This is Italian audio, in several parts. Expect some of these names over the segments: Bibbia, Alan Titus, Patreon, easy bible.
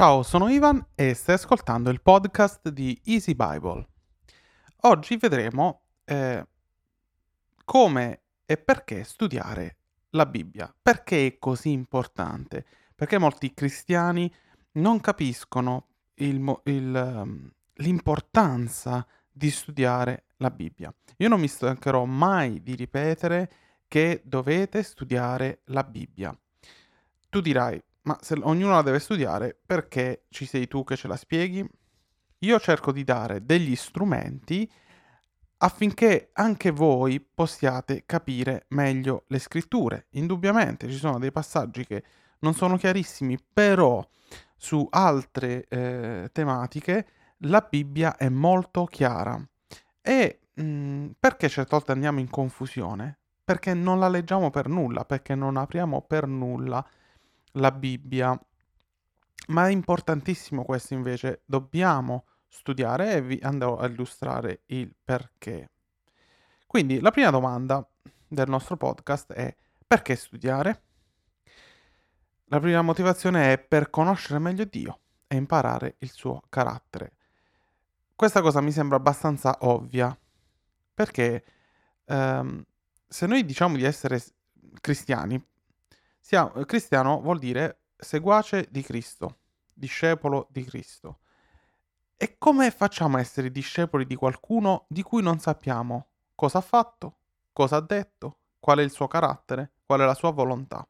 Ciao, sono Ivan e stai ascoltando il podcast di Easy Bible. Oggi vedremo come e perché studiare la Bibbia. Perché è così importante? Perché molti cristiani non capiscono l'importanza di studiare la Bibbia. Io non mi stancherò mai di ripetere che dovete studiare la Bibbia. Tu dirai, ma se ognuno la deve studiare, perché ci sei tu che ce la spieghi? Io cerco di dare degli strumenti affinché anche voi possiate capire meglio le scritture. Indubbiamente ci sono dei passaggi che non sono chiarissimi, però su altre tematiche la Bibbia è molto chiara. E perché certe volte andiamo in confusione? Perché non la leggiamo per nulla, perché non apriamo per nulla la Bibbia. Ma è importantissimo questo, invece dobbiamo studiare, e vi andrò a illustrare il perché. Quindi la prima domanda del nostro podcast è: perché studiare? La prima motivazione è per conoscere meglio Dio e imparare il suo carattere. Questa cosa mi sembra abbastanza ovvia, perché se noi diciamo di essere cristiani, cristiano vuol dire seguace di Cristo, discepolo di Cristo. E come facciamo a essere discepoli di qualcuno di cui non sappiamo cosa ha fatto, cosa ha detto, qual è il suo carattere, qual è la sua volontà?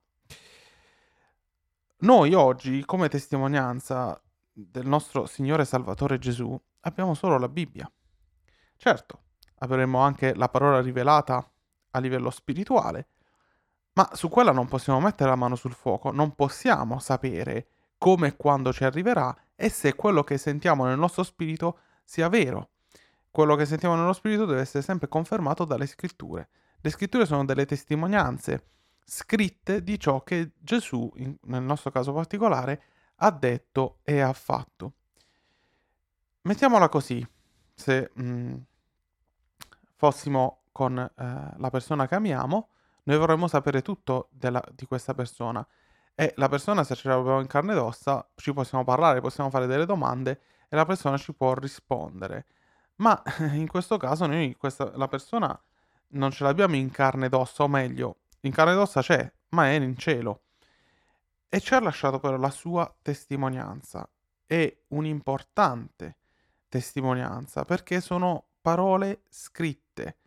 Noi oggi, come testimonianza del nostro Signore Salvatore Gesù, abbiamo solo la Bibbia. Certo, avremo anche la parola rivelata a livello spirituale, ma su quella non possiamo mettere la mano sul fuoco, non possiamo sapere come e quando ci arriverà e se quello che sentiamo nel nostro spirito sia vero. Quello che sentiamo nello spirito deve essere sempre confermato dalle scritture. Le scritture sono delle testimonianze scritte di ciò che Gesù, nel nostro caso particolare, ha detto e ha fatto. Mettiamola così, se fossimo con la persona che amiamo, noi vorremmo sapere tutto di questa persona, e la persona, se ce l'abbiamo in carne ed ossa, ci possiamo parlare, possiamo fare delle domande e la persona ci può rispondere. Ma in questo caso noi la persona non ce l'abbiamo in carne ed ossa, o meglio, in carne ed ossa c'è, ma è in cielo. E ci ha lasciato però la sua testimonianza, è un'importante testimonianza, perché sono parole scritte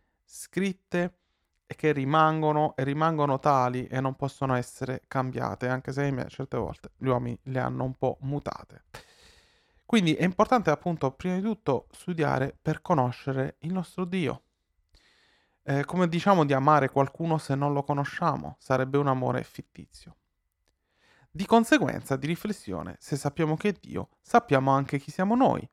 che rimangono e rimangono tali e non possono essere cambiate, anche se certe volte gli uomini le hanno un po' mutate. Quindi è importante, appunto, prima di tutto studiare per conoscere il nostro Dio. Come diciamo di amare qualcuno se non lo conosciamo? Sarebbe un amore fittizio. Di conseguenza, di riflessione, se sappiamo che è Dio, sappiamo anche chi siamo noi.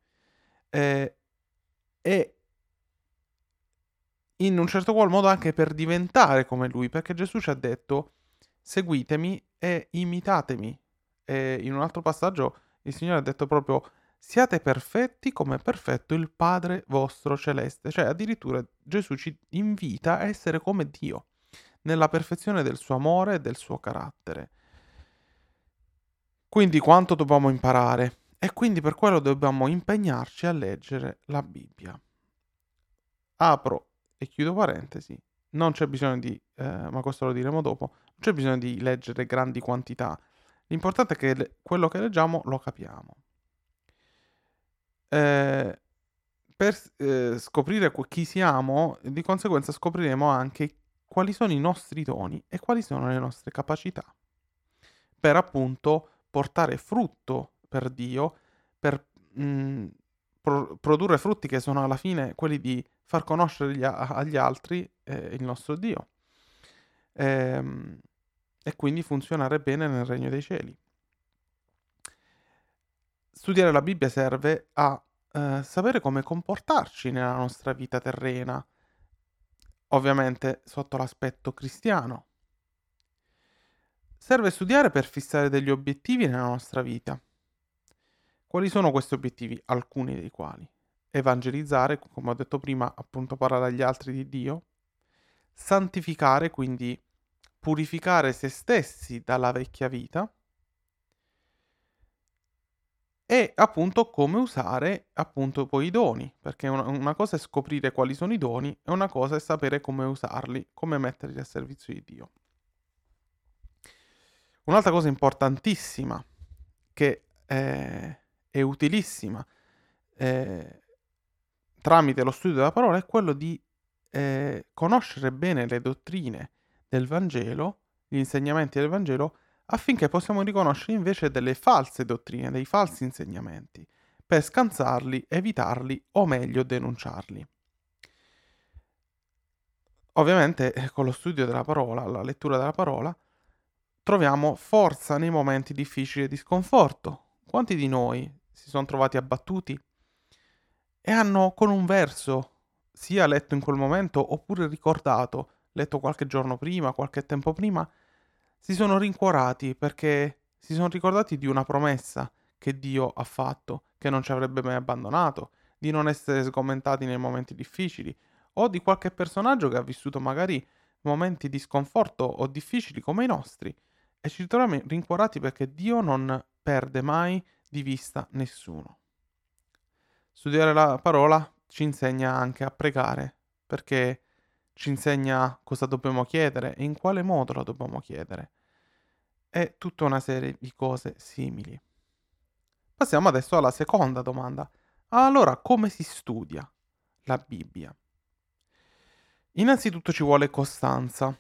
In un certo qual modo anche per diventare come Lui, perché Gesù ci ha detto: seguitemi e imitatemi. E in un altro passaggio il Signore ha detto proprio: siate perfetti come è perfetto il Padre vostro celeste. Cioè, addirittura Gesù ci invita a essere come Dio, nella perfezione del suo amore e del suo carattere. Quindi quanto dobbiamo imparare? E quindi per quello dobbiamo impegnarci a leggere la Bibbia. Apro e chiudo parentesi, non c'è bisogno di, ma questo lo diremo dopo, non c'è bisogno di leggere grandi quantità, l'importante è che quello che leggiamo lo capiamo. Per scoprire chi siamo, di conseguenza scopriremo anche quali sono i nostri doni e quali sono le nostre capacità, per appunto portare frutto per Dio, per produrre frutti che sono alla fine quelli di far conoscere agli altri il nostro Dio e quindi funzionare bene nel Regno dei Cieli. Studiare la Bibbia serve a sapere come comportarci nella nostra vita terrena, ovviamente sotto l'aspetto cristiano. Serve studiare per fissare degli obiettivi nella nostra vita. Quali sono questi obiettivi? Alcuni dei quali: evangelizzare, come ho detto prima, appunto parlare agli altri di Dio; santificare, quindi purificare se stessi dalla vecchia vita; e appunto come usare appunto poi i doni, perché una cosa è scoprire quali sono i doni e una cosa è sapere come usarli, come metterli a servizio di Dio. Un'altra cosa importantissima che è utilissima tramite lo studio della parola è quello di conoscere bene le dottrine del Vangelo, gli insegnamenti del Vangelo, affinché possiamo riconoscere invece delle false dottrine, dei falsi insegnamenti, per scansarli, evitarli o meglio denunciarli. Ovviamente con lo studio della parola, la lettura della parola, troviamo forza nei momenti difficili e di sconforto. Quanti di noi si sono trovati abbattuti e hanno con un verso, sia letto in quel momento oppure ricordato, letto qualche giorno prima, qualche tempo prima, si sono rincuorati perché si sono ricordati di una promessa che Dio ha fatto, che non ci avrebbe mai abbandonato, di non essere sgomentati nei momenti difficili, o di qualche personaggio che ha vissuto magari momenti di sconforto o difficili come i nostri, e ci ritroviamo rincuorati perché Dio non perde mai di vista nessuno. Studiare la parola ci insegna anche a pregare, perché ci insegna cosa dobbiamo chiedere e in quale modo la dobbiamo chiedere. E tutta una serie di cose simili. Passiamo adesso alla seconda domanda. Allora, come si studia la Bibbia? Innanzitutto ci vuole costanza.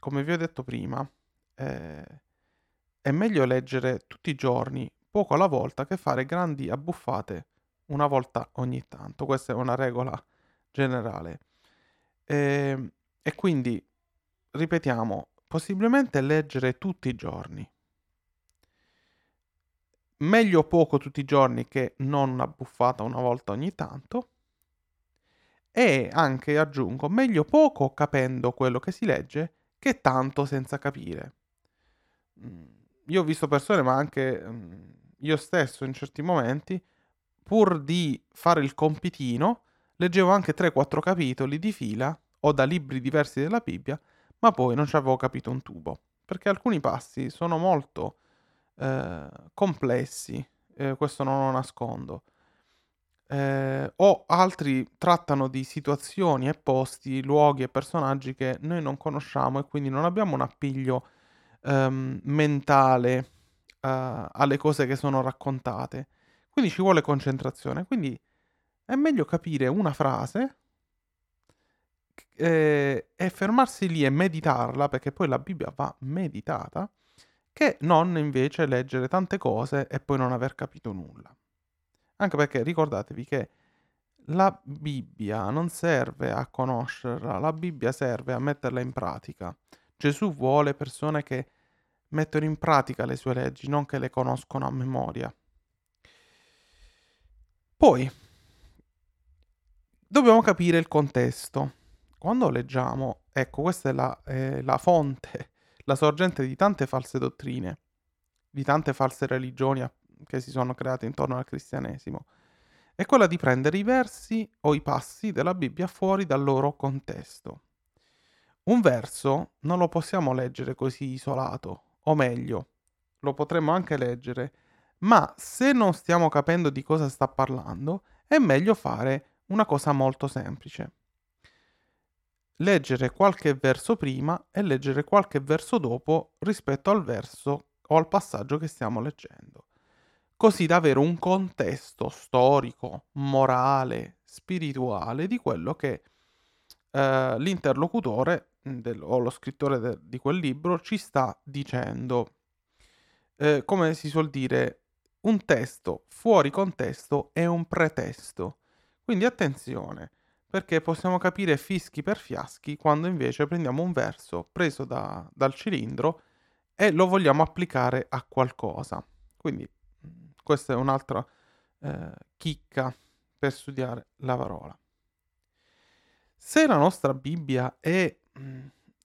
Come vi ho detto prima, è meglio leggere tutti i giorni, poco alla volta, che fare grandi abbuffate una volta ogni tanto. Questa è una regola generale. E quindi, ripetiamo, possibilmente leggere tutti i giorni. Meglio poco tutti i giorni che non una buffata una volta ogni tanto. E anche, aggiungo, meglio poco capendo quello che si legge che tanto senza capire. Io ho visto persone, ma anche io stesso in certi momenti, pur di fare il compitino, leggevo anche 3-4 capitoli di fila o da libri diversi della Bibbia, ma poi non ci avevo capito un tubo, perché alcuni passi sono molto complessi, questo non lo nascondo, o altri trattano di situazioni e posti, luoghi e personaggi che noi non conosciamo e quindi non abbiamo un appiglio mentale alle cose che sono raccontate, quindi ci vuole concentrazione, quindi è meglio capire una frase e fermarsi lì e meditarla, perché poi la Bibbia va meditata, che non invece leggere tante cose e poi non aver capito nulla. Anche perché ricordatevi che la Bibbia non serve a conoscerla, la Bibbia serve a metterla in pratica. Gesù vuole persone che mettono in pratica le sue leggi, non che le conoscono a memoria. Poi dobbiamo capire il contesto. Quando leggiamo, ecco, questa è la fonte, la sorgente di tante false dottrine, di tante false religioni che si sono create intorno al cristianesimo, è quella di prendere i versi o i passi della Bibbia fuori dal loro contesto. Un verso non lo possiamo leggere così isolato, o meglio, lo potremmo anche leggere, ma se non stiamo capendo di cosa sta parlando, è meglio fare una cosa molto semplice. Leggere qualche verso prima e leggere qualche verso dopo rispetto al verso o al passaggio che stiamo leggendo, così da avere un contesto storico, morale, spirituale di quello che l'interlocutore o lo scrittore di quel libro ci sta dicendo. Come si suol dire, un testo fuori contesto è un pretesto. Quindi attenzione, perché possiamo capire fischi per fiaschi quando invece prendiamo un verso preso dal cilindro e lo vogliamo applicare a qualcosa. Quindi questa è un'altra chicca per studiare la parola. Se la nostra Bibbia è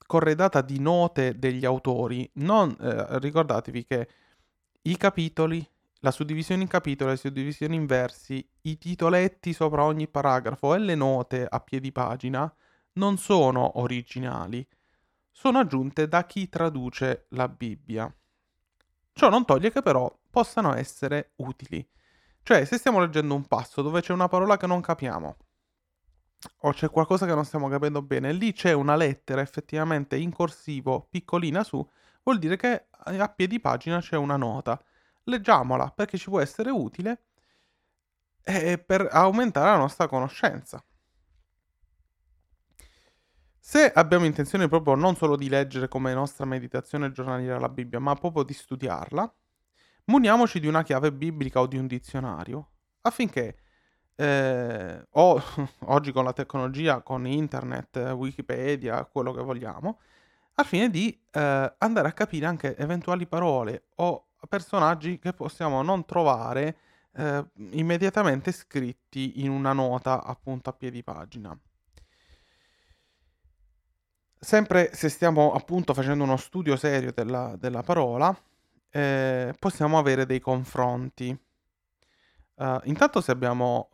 corredata di note degli autori, ricordatevi che i capitoli, la suddivisione in capitoli, la suddivisione in versi, i titoletti sopra ogni paragrafo e le note a piedi pagina non sono originali, sono aggiunte da chi traduce la Bibbia. Ciò non toglie che però possano essere utili. Cioè, se stiamo leggendo un passo dove c'è una parola che non capiamo, o c'è qualcosa che non stiamo capendo bene, lì c'è una lettera effettivamente in corsivo, piccolina su, vuol dire che a piedi pagina c'è una nota. Leggiamola, perché ci può essere utile per aumentare la nostra conoscenza. Se abbiamo intenzione proprio non solo di leggere come nostra meditazione giornaliera la Bibbia, ma proprio di studiarla, muniamoci di una chiave biblica o di un dizionario, affinché oggi con la tecnologia, con internet, Wikipedia, quello che vogliamo, al fine di andare a capire anche eventuali parole o personaggi che possiamo non trovare immediatamente scritti in una nota appunto a piedi pagina. Sempre se stiamo appunto facendo uno studio serio della parola, possiamo avere dei confronti. Intanto se abbiamo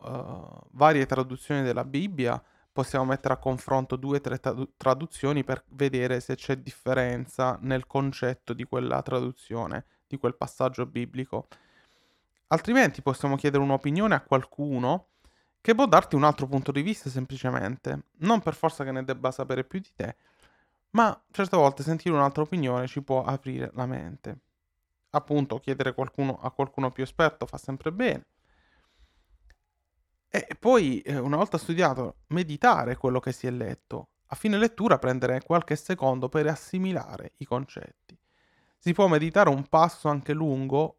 varie traduzioni della Bibbia, possiamo mettere a confronto due o tre traduzioni per vedere se c'è differenza nel concetto di quella traduzione, di quel passaggio biblico. Altrimenti possiamo chiedere un'opinione a qualcuno che può darti un altro punto di vista semplicemente, non per forza che ne debba sapere più di te, ma certe volte sentire un'altra opinione ci può aprire la mente. Appunto, chiedere a qualcuno più esperto fa sempre bene. E poi, una volta studiato, meditare quello che si è letto. A fine lettura prendere qualche secondo per assimilare i concetti. Si può meditare un passo anche lungo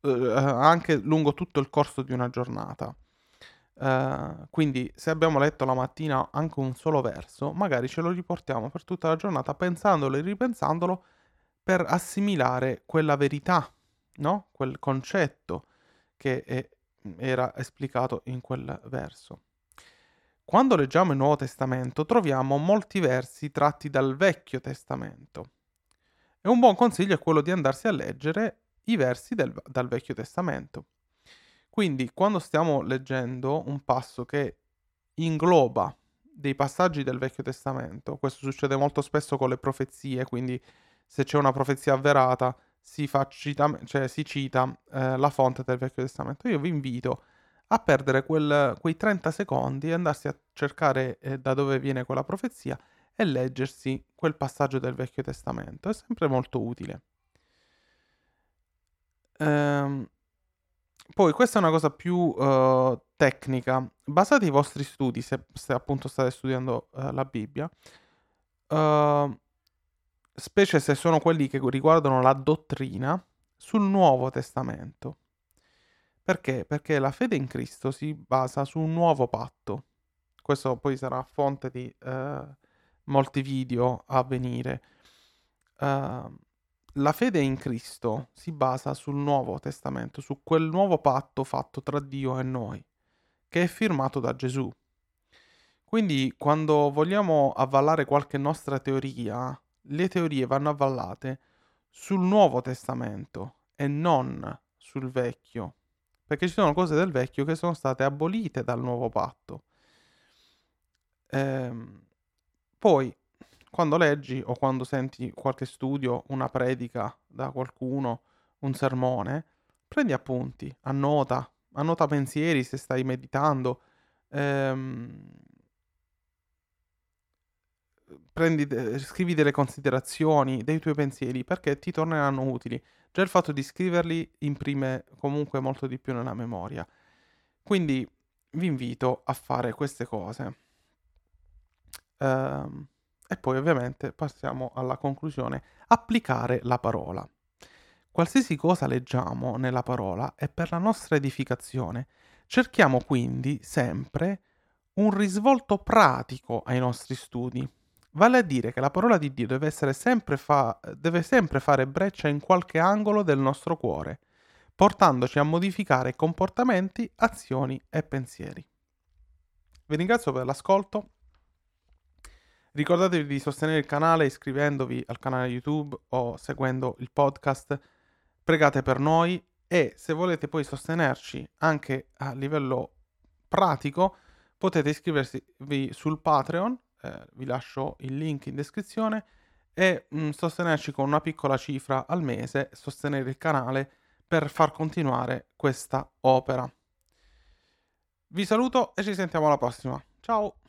tutto il corso di una giornata. Quindi se abbiamo letto la mattina anche un solo verso, magari ce lo riportiamo per tutta la giornata pensandolo e ripensandolo per assimilare quella verità, no? Quel concetto che era esplicato in quel verso. Quando leggiamo il Nuovo Testamento troviamo molti versi tratti dal Vecchio Testamento e un buon consiglio è quello di andarsi a leggere i versi dal Vecchio Testamento. Quindi, quando stiamo leggendo un passo che ingloba dei passaggi del Vecchio Testamento, questo succede molto spesso con le profezie, quindi se c'è una profezia avverata si cita la fonte del Vecchio Testamento. Io vi invito a perdere quei 30 secondi e andarsi a cercare da dove viene quella profezia e leggersi quel passaggio del Vecchio Testamento. È sempre molto utile. Poi questa è una cosa più tecnica. Basate i vostri studi, se appunto state studiando la Bibbia, specie se sono quelli che riguardano la dottrina, sul Nuovo Testamento. Perché? Perché la fede in Cristo si basa su un nuovo patto. Questo poi sarà fonte di molti video a venire. La fede in Cristo si basa sul Nuovo Testamento, su quel nuovo patto fatto tra Dio e noi, che è firmato da Gesù. Quindi, quando vogliamo avvallare qualche nostra teoria, le teorie vanno avvallate sul Nuovo Testamento e non sul Vecchio, perché ci sono cose del Vecchio che sono state abolite dal Nuovo Patto. Poi, quando leggi o quando senti qualche studio, una predica da qualcuno, un sermone, prendi appunti, annota pensieri se stai meditando, scrivi delle considerazioni dei tuoi pensieri perché ti torneranno utili. Già il fatto di scriverli imprime comunque molto di più nella memoria. Quindi vi invito a fare queste cose. E poi ovviamente passiamo alla conclusione, applicare la parola. Qualsiasi cosa leggiamo nella parola è per la nostra edificazione. Cerchiamo quindi sempre un risvolto pratico ai nostri studi. Vale a dire che la parola di Dio deve sempre fare breccia in qualche angolo del nostro cuore, portandoci a modificare comportamenti, azioni e pensieri. Vi ringrazio per l'ascolto. Ricordatevi di sostenere il canale iscrivendovi al canale YouTube o seguendo il podcast. Pregate per noi e se volete poi sostenerci anche a livello pratico potete iscrivervi sul Patreon, vi lascio il link in descrizione, e sostenerci con una piccola cifra al mese, sostenere il canale per far continuare questa opera. Vi saluto e ci sentiamo alla prossima. Ciao!